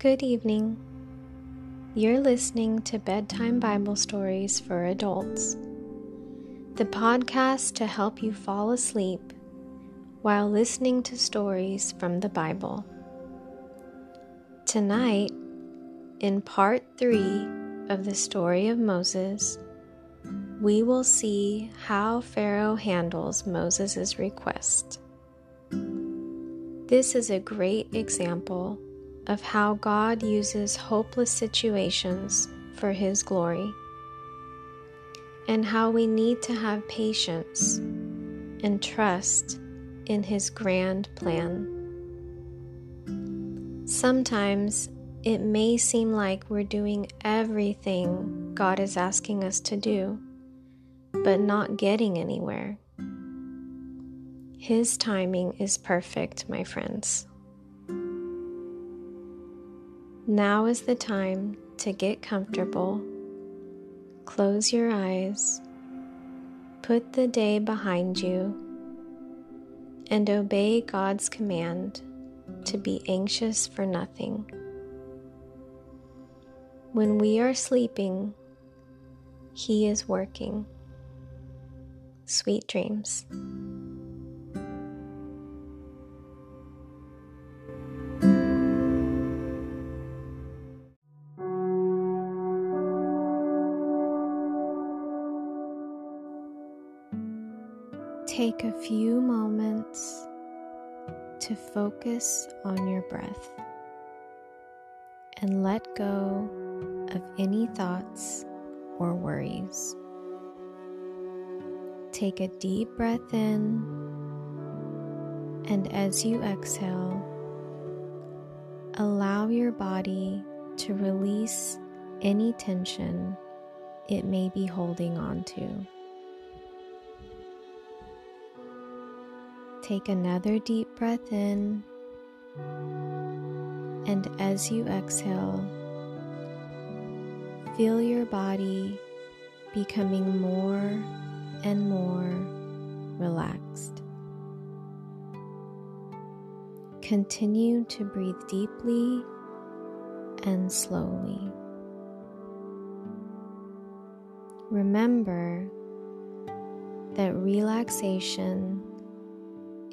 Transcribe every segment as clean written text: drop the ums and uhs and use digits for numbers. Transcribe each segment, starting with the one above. Good evening. You're listening to Bedtime Bible Stories for Adults, the podcast to help you fall asleep while listening to stories from the Bible. Tonight, in Part 3 of the story of Moses, we will see how Pharaoh handles Moses' request. This is a great example of how God uses hopeless situations for His glory, and how we need to have patience and trust in His grand plan. Sometimes it may seem like we're doing everything God is asking us to do, but not getting anywhere. His timing is perfect, my friends. Now is the time to get comfortable, close your eyes, put the day behind you, and obey God's command to be anxious for nothing. When we are sleeping, He is working. Sweet dreams. Take a few moments to focus on your breath and let go of any thoughts or worries. Take a deep breath in, and as you exhale, allow your body to release any tension it may be holding on to. Take another deep breath in, and as you exhale, feel your body becoming more and more relaxed. Continue to breathe deeply and slowly. Remember that relaxation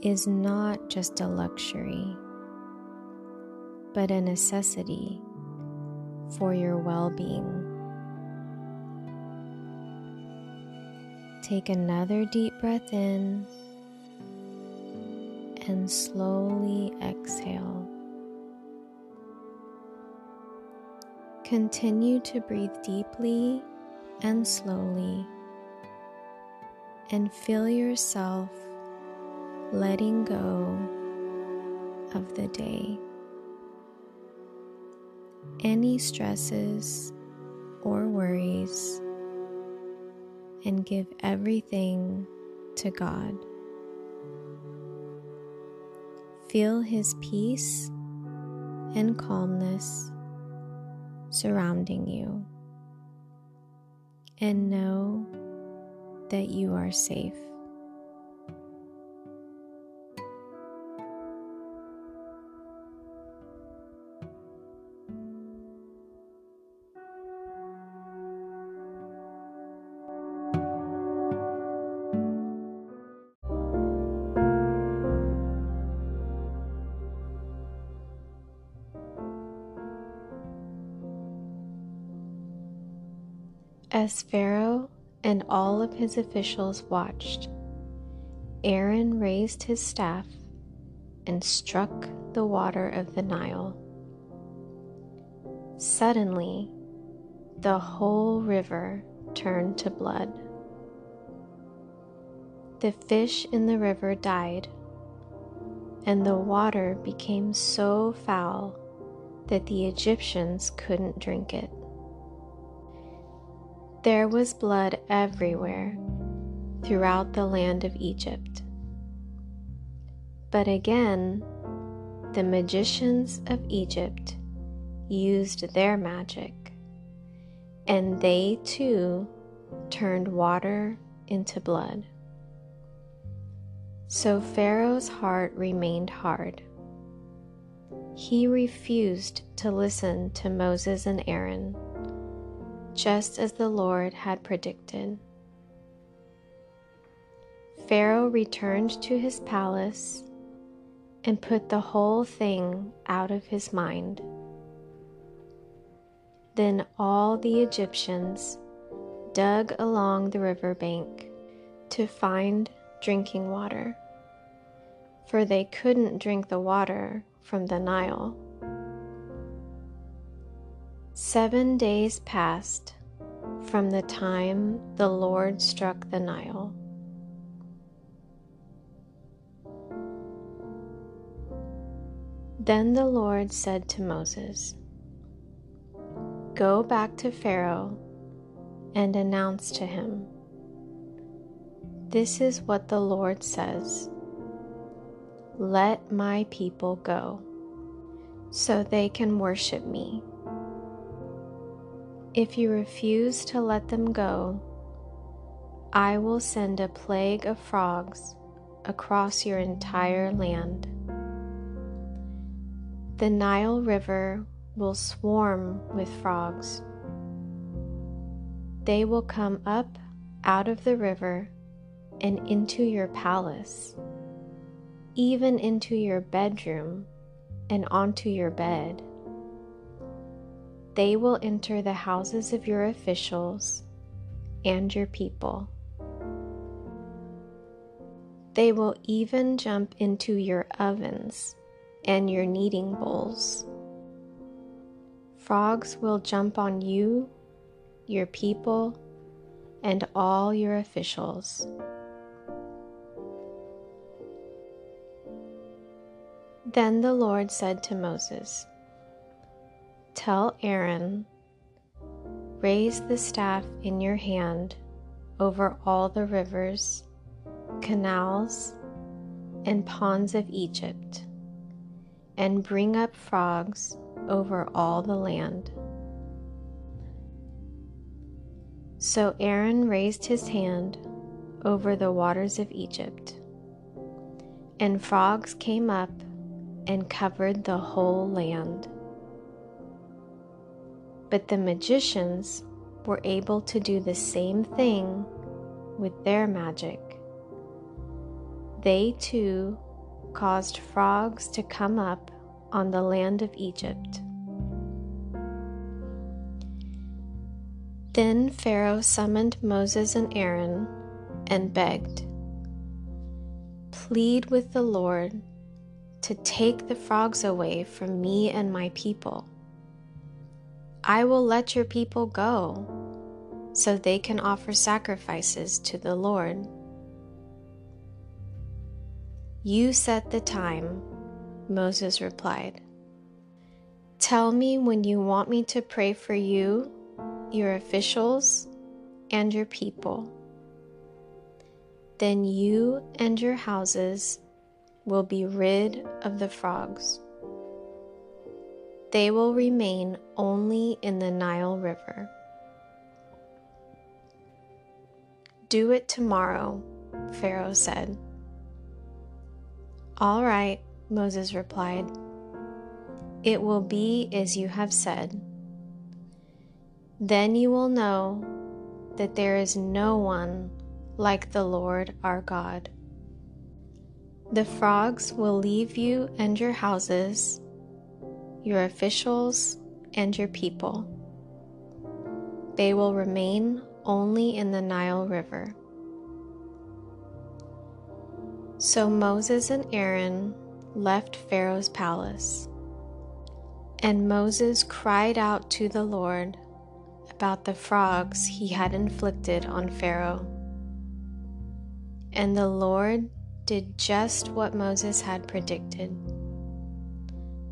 is not just a luxury, but a necessity for your well-being. Take another deep breath in and slowly exhale. Continue to breathe deeply and slowly, and feel yourself letting go of the day. Any stresses or worries, and give everything to God. Feel His peace and calmness surrounding you, and know that you are safe. As Pharaoh and all of his officials watched, Aaron raised his staff and struck the water of the Nile. Suddenly, the whole river turned to blood. The fish in the river died, and the water became so foul that the Egyptians couldn't drink it. There was blood everywhere throughout the land of Egypt. But again, the magicians of Egypt used their magic, and they too turned water into blood. So Pharaoh's heart remained hard. he refused to listen to Moses and Aaron, just as the Lord had predicted. Pharaoh returned to his palace and put the whole thing out of his mind. Then all the Egyptians dug along the river bank to find drinking water, for they couldn't drink the water from the Nile. 7 days passed from the time the Lord struck the Nile. Then the Lord said to Moses, "Go back to Pharaoh and announce to him, 'This is what the Lord says. Let my people go, so they can worship me. If you refuse to let them go, I will send a plague of frogs across your entire land. The Nile River will swarm with frogs. They will come up out of the river and into your palace, even into your bedroom and onto your bed. They will enter the houses of your officials and your people. They will even jump into your ovens and your kneading bowls. Frogs will jump on you, your people, and all your officials.'" Then the Lord said to Moses, "Tell Aaron, raise the staff in your hand over all the rivers, canals, and ponds of Egypt, and bring up frogs over all the land." So Aaron raised his hand over the waters of Egypt, and frogs came up and covered the whole land. But the magicians were able to do the same thing with their magic. They too caused frogs to come up on the land of Egypt. Then Pharaoh summoned Moses and Aaron and begged, "Plead with the Lord to take the frogs away from me and my people. I will let your people go, so they can offer sacrifices to the Lord. You set the time," Moses replied. "Tell me when you want me to pray for you, your officials, and your people. Then you and your houses will be rid of the frogs. They will remain only in the Nile River. Do it tomorrow," Pharaoh said. "All right," Moses replied. "It will be as you have said. Then you will know that there is no one like the Lord our God. The frogs will leave you and your houses, your officials, and your people. They will remain only in the Nile River." So Moses and Aaron left Pharaoh's palace, and Moses cried out to the Lord about the frogs he had inflicted on Pharaoh. And the Lord did just what Moses had predicted.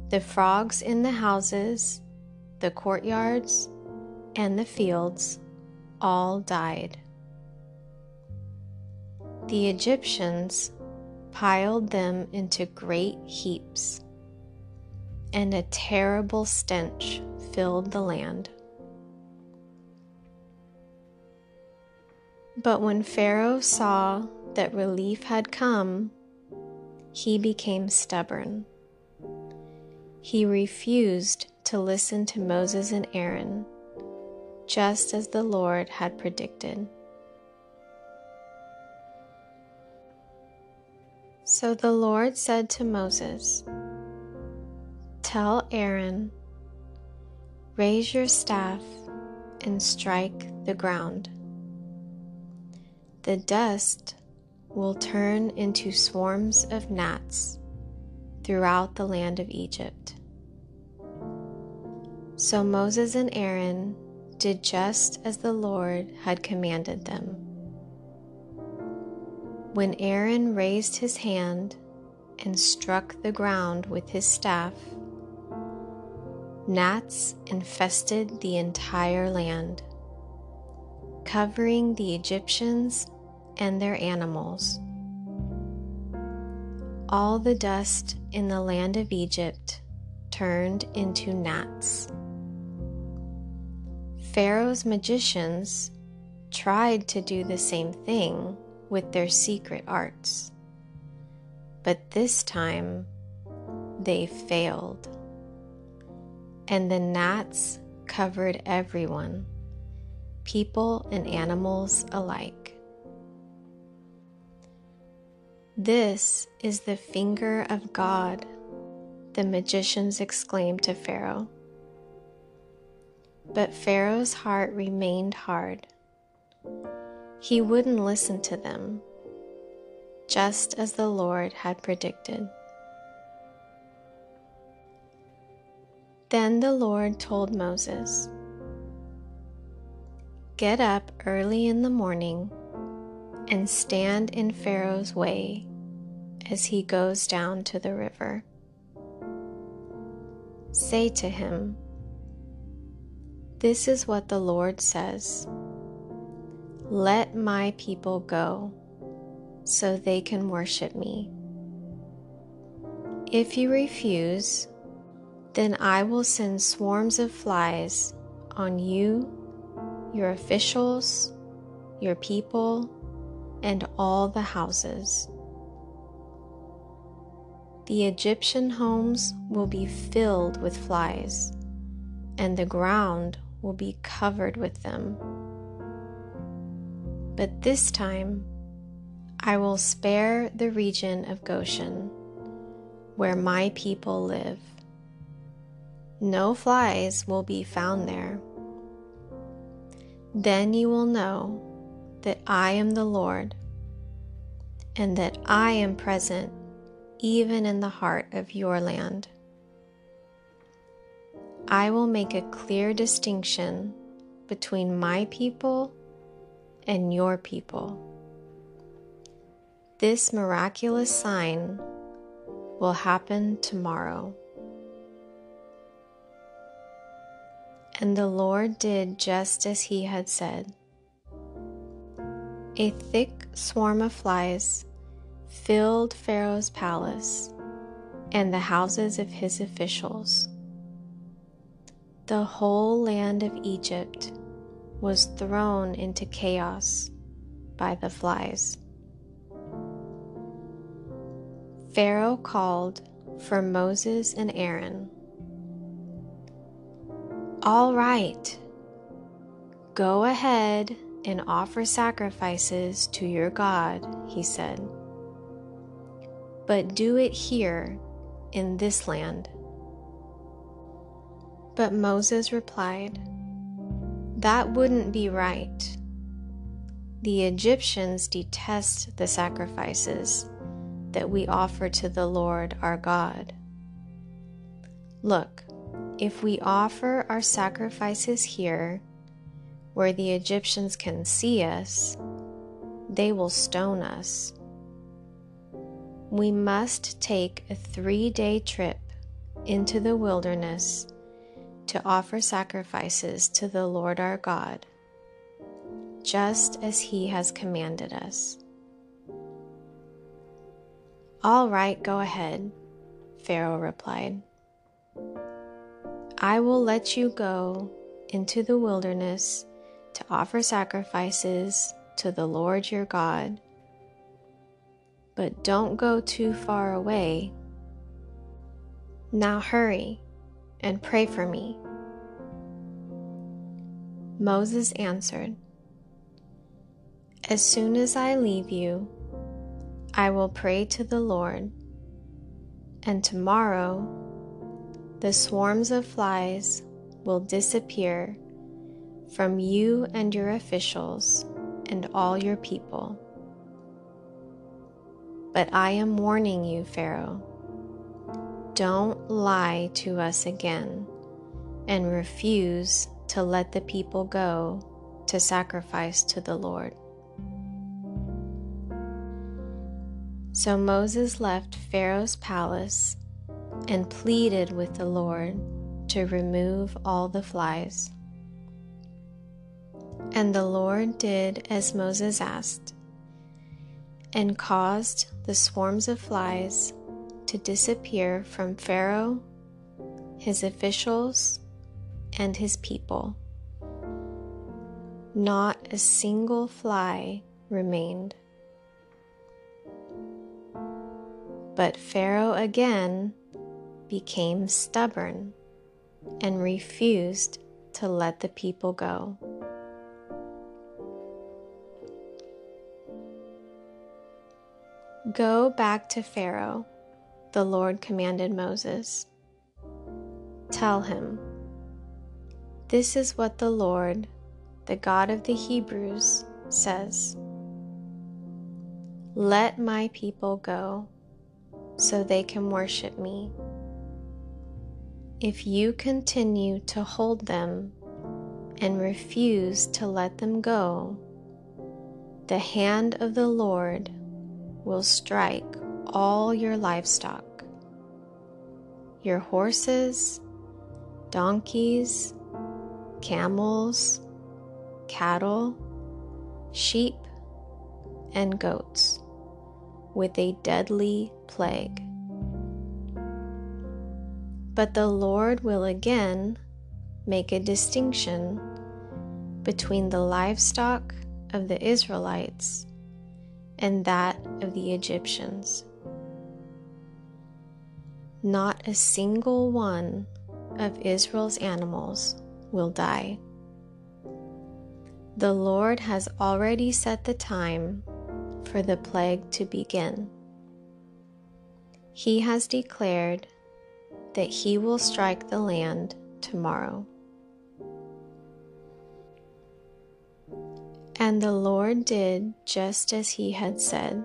The frogs in the houses, the courtyards, and the fields all died. The Egyptians piled them into great heaps, and a terrible stench filled the land. But when Pharaoh saw that relief had come, he became stubborn. he refused to listen to Moses and Aaron, just as the Lord had predicted. So the Lord said to Moses, "Tell Aaron, raise your staff and strike the ground. The dust will turn into swarms of gnats throughout the land of Egypt." So Moses and Aaron did just as the Lord had commanded them. When Aaron raised his hand and struck the ground with his staff, gnats infested the entire land, covering the Egyptians and their animals. All the dust in the land of Egypt turned into gnats. Pharaoh's magicians tried to do the same thing with their secret arts, but this time they failed, and the gnats covered everyone, people and animals alike. "This is the finger of God," the magicians exclaimed to Pharaoh. But Pharaoh's heart remained hard. He wouldn't listen to them, just as the Lord had predicted. Then the Lord told Moses, "Get up early in the morning and stand in Pharaoh's way as he goes down to the river. Say to him, 'This is what the Lord says: let my people go so they can worship me. If you refuse, then I will send swarms of flies on you, your officials, your people, and all the houses. The Egyptian homes will be filled with flies, and the ground will be covered with them. But this time, I will spare the region of Goshen, where my people live. No flies will be found there. Then you will know that I am the Lord, and that I am present even in the heart of your land. I will make a clear distinction between my people and your people. This miraculous sign will happen tomorrow." And the Lord did just as he had said. A thick swarm of flies filled Pharaoh's palace and the houses of his officials. The whole land of Egypt was thrown into chaos by the flies. Pharaoh called for Moses and Aaron. "All right, go ahead and offer sacrifices to your God," he said, "but do it here in this land." But Moses replied, "That wouldn't be right. The Egyptians detest the sacrifices that we offer to the Lord our God. Look, if we offer our sacrifices here, where the Egyptians can see us, they will stone us. We must take a 3-day trip into the wilderness to offer sacrifices to the Lord our God, just as he has commanded us." "All right, go ahead," Pharaoh replied. "I will let you go into the wilderness to offer sacrifices to the Lord your God, but don't go too far away. Now hurry and pray for me." Moses answered, "As soon as I leave you, I will pray to the Lord, and tomorrow the swarms of flies will disappear from you and your officials and all your people. But I am warning you, Pharaoh, don't lie to us again and refuse to let the people go to sacrifice to the Lord." So Moses left Pharaoh's palace and pleaded with the Lord to remove all the flies. And the Lord did as Moses asked, and caused the swarms of flies to disappear from Pharaoh, his officials, and his people. Not a single fly remained. But Pharaoh again became stubborn and refused to let the people go. "Go back to Pharaoh," the Lord commanded Moses. "Tell him, this is what the Lord, the God of the Hebrews, says. Let my people go so they can worship me. If you continue to hold them and refuse to let them go, the hand of the Lord will strike all your livestock, your horses, donkeys, camels, cattle, sheep, and goats, with a deadly plague. But the Lord will again make a distinction between the livestock of the Israelites and that of the Egyptians. Not a single one of Israel's animals will die. The Lord has already set the time for the plague to begin. He has declared that he will strike the land tomorrow." And the Lord did just as he had said.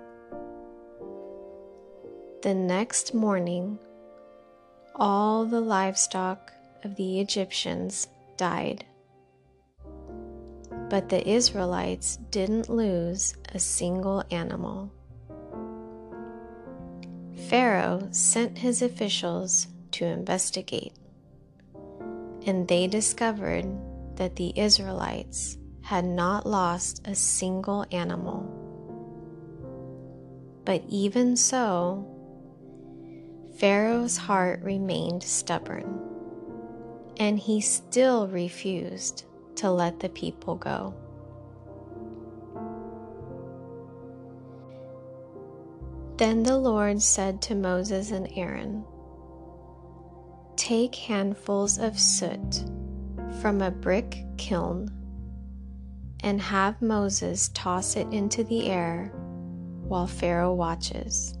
The next morning, all the livestock of the Egyptians died, but the Israelites didn't lose a single animal. Pharaoh sent his officials to investigate, and they discovered that the Israelites had not lost a single animal. But even so, Pharaoh's heart remained stubborn, and he still refused to let the people go. Then the Lord said to Moses and Aaron, "Take handfuls of soot from a brick kiln and have Moses toss it into the air while Pharaoh watches.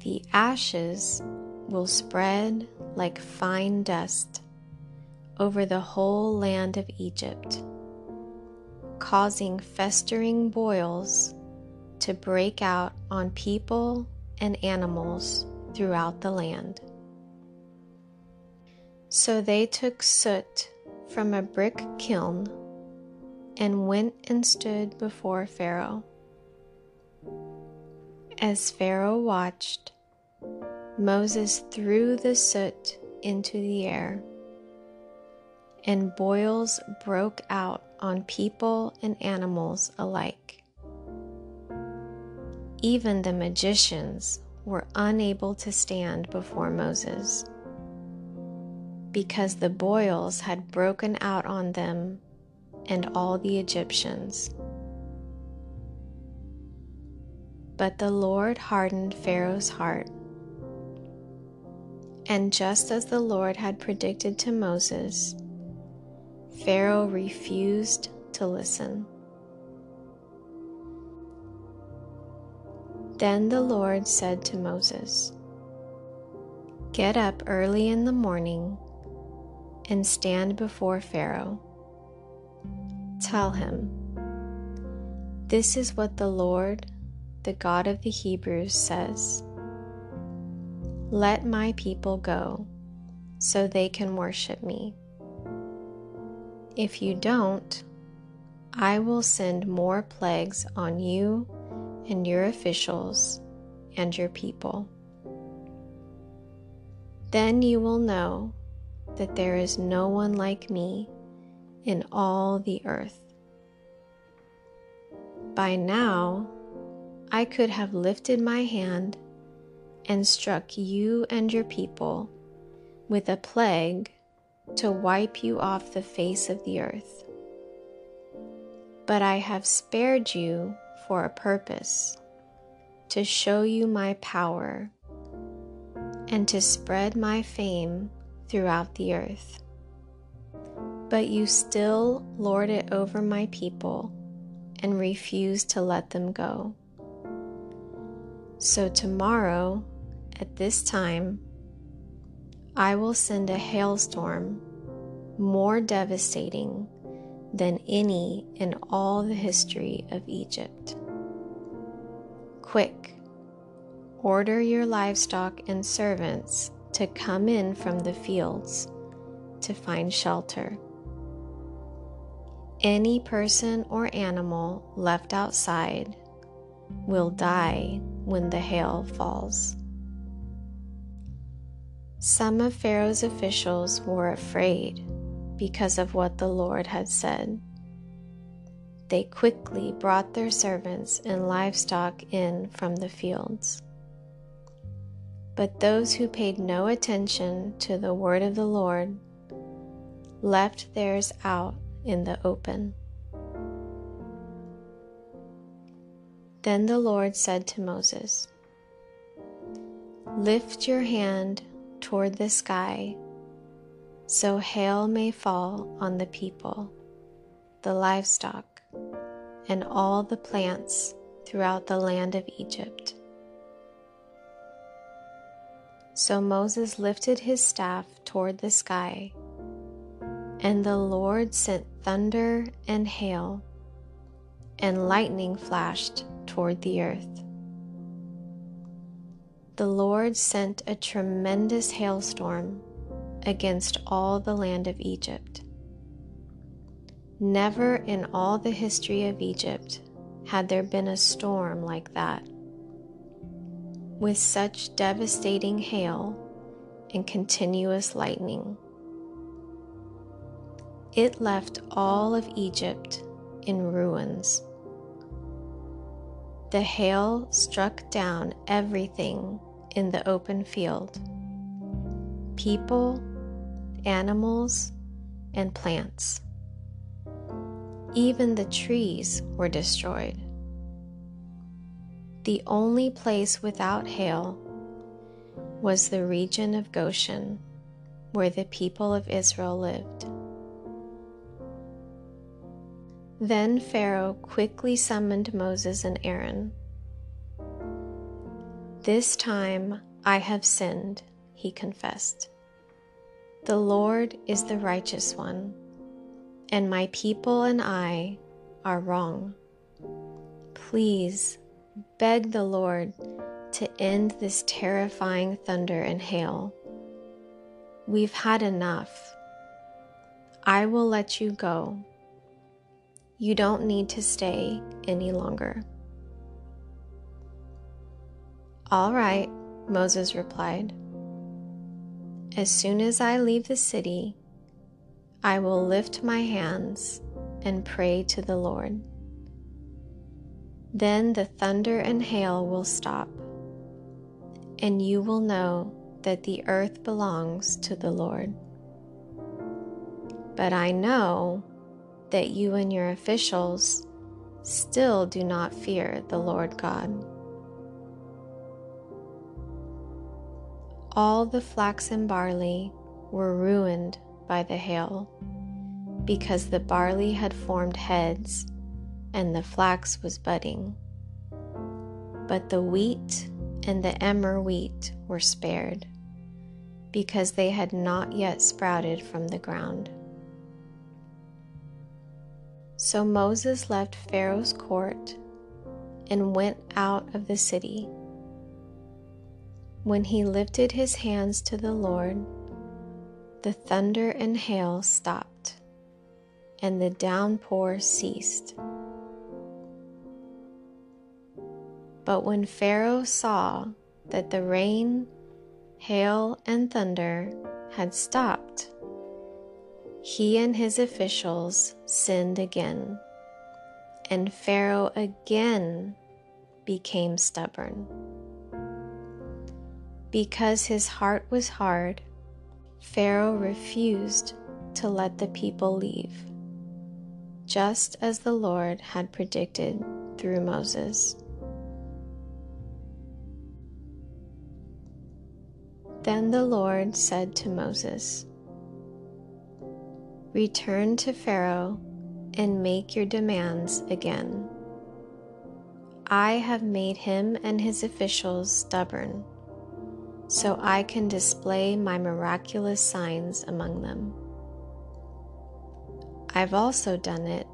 The ashes will spread like fine dust over the whole land of Egypt, causing festering boils to break out on people and animals throughout the land." So they took soot from a brick kiln and went and stood before Pharaoh. As Pharaoh watched, Moses threw the soot into the air, and boils broke out on people and animals alike. Even the magicians were unable to stand before Moses, because the boils had broken out on them and all the Egyptians. But the Lord hardened Pharaoh's heart, And just as the Lord had predicted to Moses, Pharaoh refused to listen. Then the Lord said to Moses, "Get up early in the morning and stand before Pharaoh. Tell him, this is what the Lord, the God of the Hebrews, says. Let my people go, so they can worship me. If you don't, I will send more plagues on you and your officials and your people. Then you will know that there is no one like me in all the earth. By now, I could have lifted my hand and struck you and your people with a plague to wipe you off the face of the earth. But I have spared you for a purpose, to show you my power and to spread my fame throughout the earth. But you still lord it over my people and refuse to let them go. So tomorrow, at this time, I will send a hailstorm more devastating than any in all the history of Egypt. Quick, order your livestock and servants to come in from the fields to find shelter. Any person or animal left outside will die when the hail falls." Some of Pharaoh's officials were afraid because of what the Lord had said. They quickly brought their servants and livestock in from the fields. But those who paid no attention to the word of the Lord left theirs out in the open. Then the Lord said to Moses, "Lift your hand toward the sky, so hail may fall on the people, the livestock, and all the plants throughout the land of Egypt." So Moses lifted his staff toward the sky, and the Lord sent thunder and hail, and lightning flashed toward the earth. The Lord sent a tremendous hailstorm against all the land of Egypt. Never in all the history of Egypt had there been a storm like that, with such devastating hail and continuous lightning. It left all of Egypt in ruins. The hail struck down everything in the open field, people, animals, and plants. Even the trees were destroyed. The only place without hail was the region of Goshen, where the people of Israel lived. Then Pharaoh quickly summoned Moses and Aaron. "This time I have sinned," he confessed. "The Lord is the righteous one, and my people and I are wrong. Please beg the Lord to end this terrifying thunder and hail. We've had enough. I will let you go. You don't need to stay any longer." "All right," Moses replied. "As soon as I leave the city, I will lift my hands and pray to the Lord. Then the thunder and hail will stop, and you will know that the earth belongs to the Lord. But I know that you and your officials still do not fear the Lord God." all the flax and barley were ruined by the hail, because the barley had formed heads and the flax was budding. But the wheat and the emmer wheat were spared, because they had not yet sprouted from the ground. So Moses left Pharaoh's court and went out of the city. When he lifted his hands to the Lord, the thunder and hail stopped, and the downpour ceased. But when Pharaoh saw that the rain, hail, and thunder had stopped, he and his officials sinned again, and Pharaoh again became stubborn. Because his heart was hard, Pharaoh refused to let the people leave, just as the Lord had predicted through Moses. Then the Lord said to Moses, "Return to Pharaoh and make your demands again. I have made him and his officials stubborn, so I can display my miraculous signs among them. I've also done it,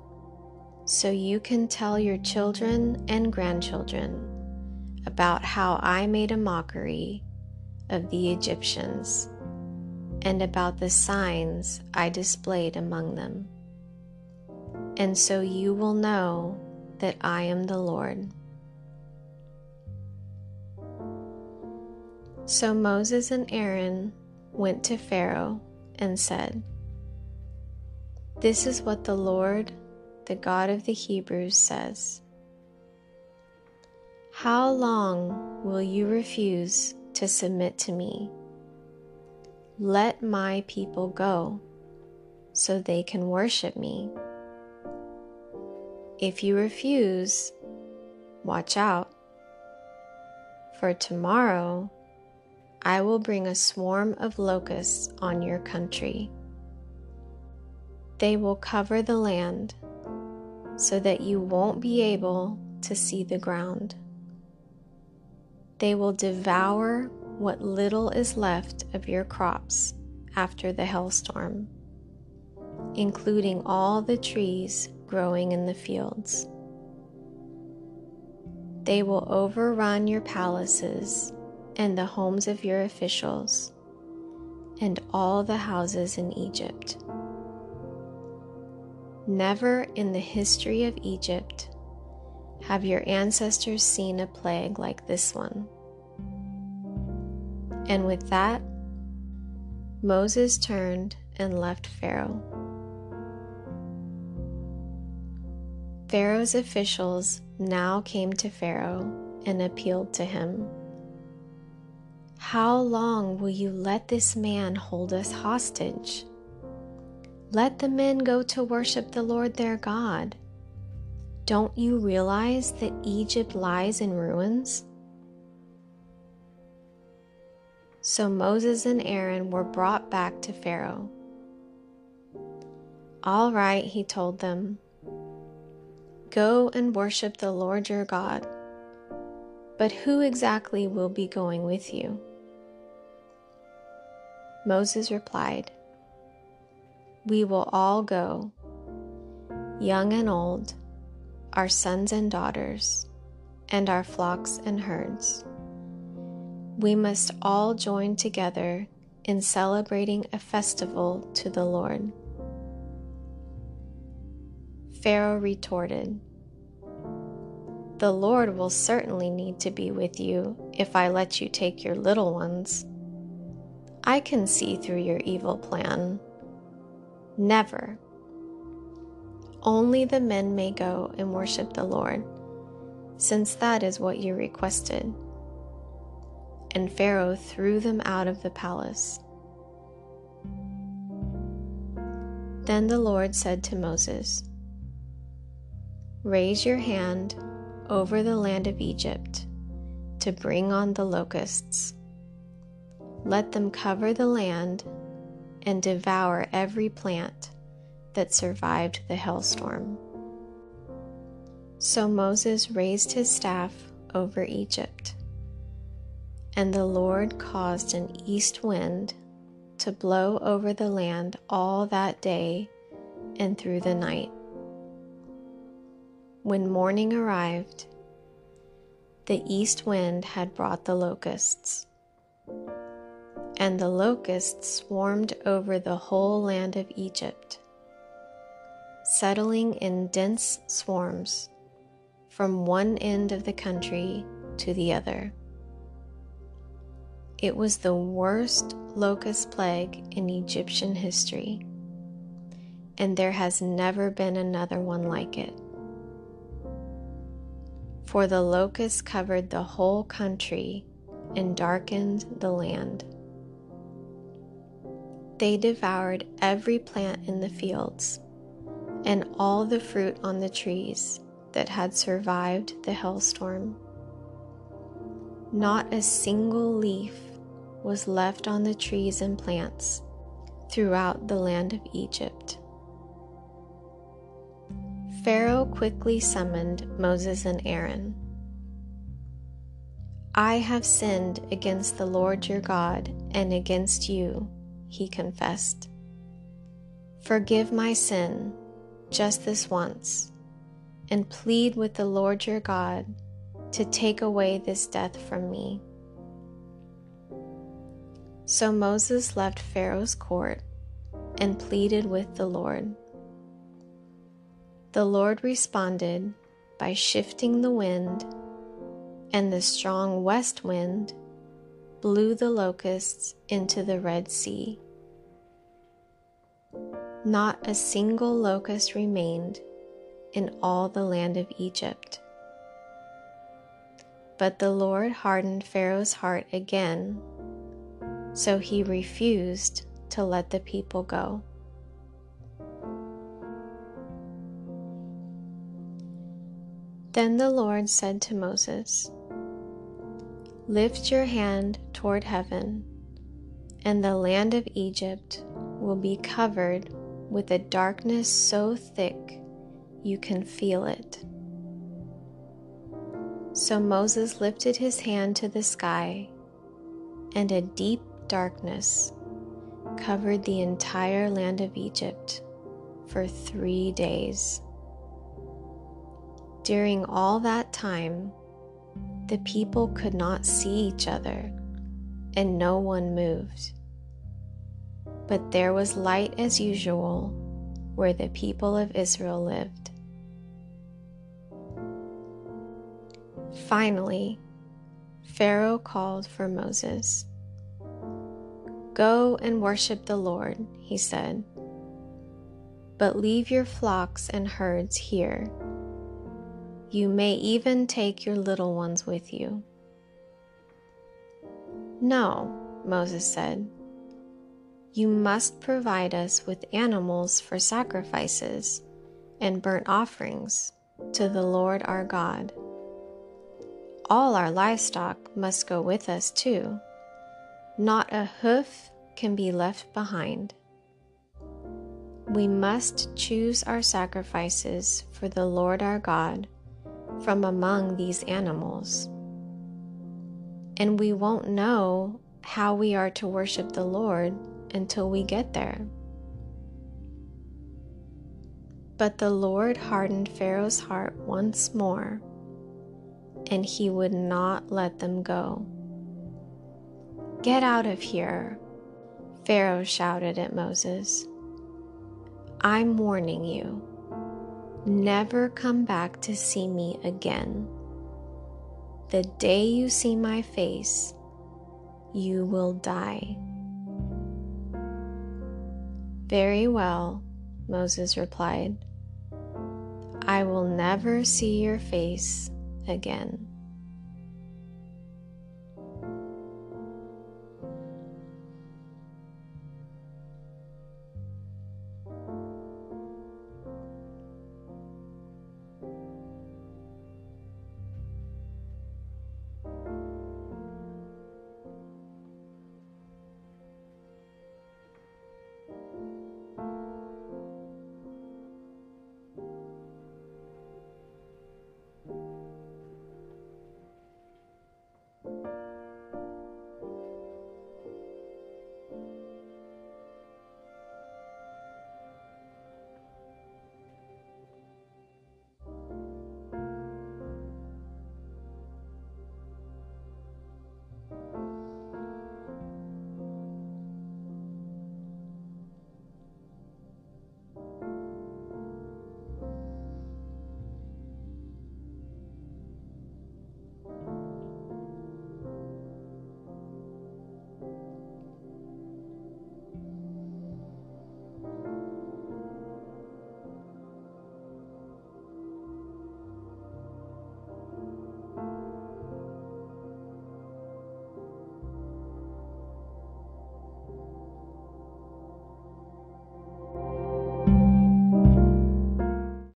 so you can tell your children and grandchildren about how I made a mockery of the Egyptians, and about the signs I displayed among them. And so you will know that I am the Lord." So Moses and Aaron went to Pharaoh and said, "This is what the Lord, the God of the Hebrews, says: How long will you refuse to submit to me? Let my people go, so they can worship me. If you refuse, watch out, for tomorrow I will bring a swarm of locusts on your country. They will cover the land, so that you won't be able to see the ground. They will devour what little is left of your crops after the hailstorm, including all the trees growing in the fields. They will overrun your palaces and the homes of your officials and all the houses in Egypt. Never in the history of Egypt have your ancestors seen a plague like this one." And with that, Moses turned and left Pharaoh. Pharaoh's officials now came to Pharaoh and appealed to him. "How long will you let this man hold us hostage? Let the men go to worship the Lord their God. Don't you realize that Egypt lies in ruins?" So Moses and Aaron were brought back to Pharaoh. "All right," he told them, "go and worship the Lord your God. But who exactly will be going with you?" Moses replied, "We will all go, young and old, our sons and daughters, and our flocks and herds. We must all join together in celebrating a festival to the Lord." Pharaoh retorted, "The Lord will certainly need to be with you if I let you take your little ones. I can see through your evil plan. Never. Only the men may go and worship the Lord, since that is what you requested." And Pharaoh threw them out of the palace. Then the Lord said to Moses, "Raise your hand over the land of Egypt to bring on the locusts. Let them cover the land and devour every plant that survived the hailstorm. So Moses raised his staff over Egypt, and the Lord caused an east wind to blow over the land all that day and through the night. When morning arrived, the east wind had brought the locusts, and the locusts swarmed over the whole land of Egypt, settling in dense swarms from one end of the country to the other. It was the worst locust plague in Egyptian history, and there has never been another one like it. For the locusts covered the whole country and darkened the land. They devoured every plant in the fields and all the fruit on the trees that had survived the hailstorm. Not a single leaf was left on the trees and plants throughout the land of Egypt. Pharaoh quickly summoned Moses and Aaron. "I have sinned against the Lord your God and against you," he confessed. "Forgive my sin just this once, and plead with the Lord your God to take away this death from me." So Moses left Pharaoh's court and pleaded with the Lord. The Lord responded by shifting the wind, and the strong west wind blew the locusts into the Red Sea. Not a single locust remained in all the land of Egypt. But the Lord hardened Pharaoh's heart again, so he refused to let the people go. Then the Lord said to Moses, "Lift your hand toward heaven, and the land of Egypt will be covered with a darkness so thick you can feel it." So Moses lifted his hand to the sky, and a deep darkness covered the entire land of Egypt for 3 days. During all that time, the people could not see each other, and no one moved. But there was light as usual where the people of Israel lived. Finally, Pharaoh called for Moses. "Go and worship the Lord," he said, "but leave your flocks and herds here. You may even take your little ones with you." "No," Moses said, "you must provide us with animals for sacrifices and burnt offerings to the Lord our God. All our livestock must go with us too. Not a hoof can be left behind. We must choose our sacrifices for the Lord our God from among these animals. And we won't know how we are to worship the Lord until we get there." But the Lord hardened Pharaoh's heart once more, and he would not let them go. "Get out of here," Pharaoh shouted at Moses. "I'm warning you. Never come back to see me again. The day you see my face, you will die." "Very well," Moses replied. "I will never see your face again."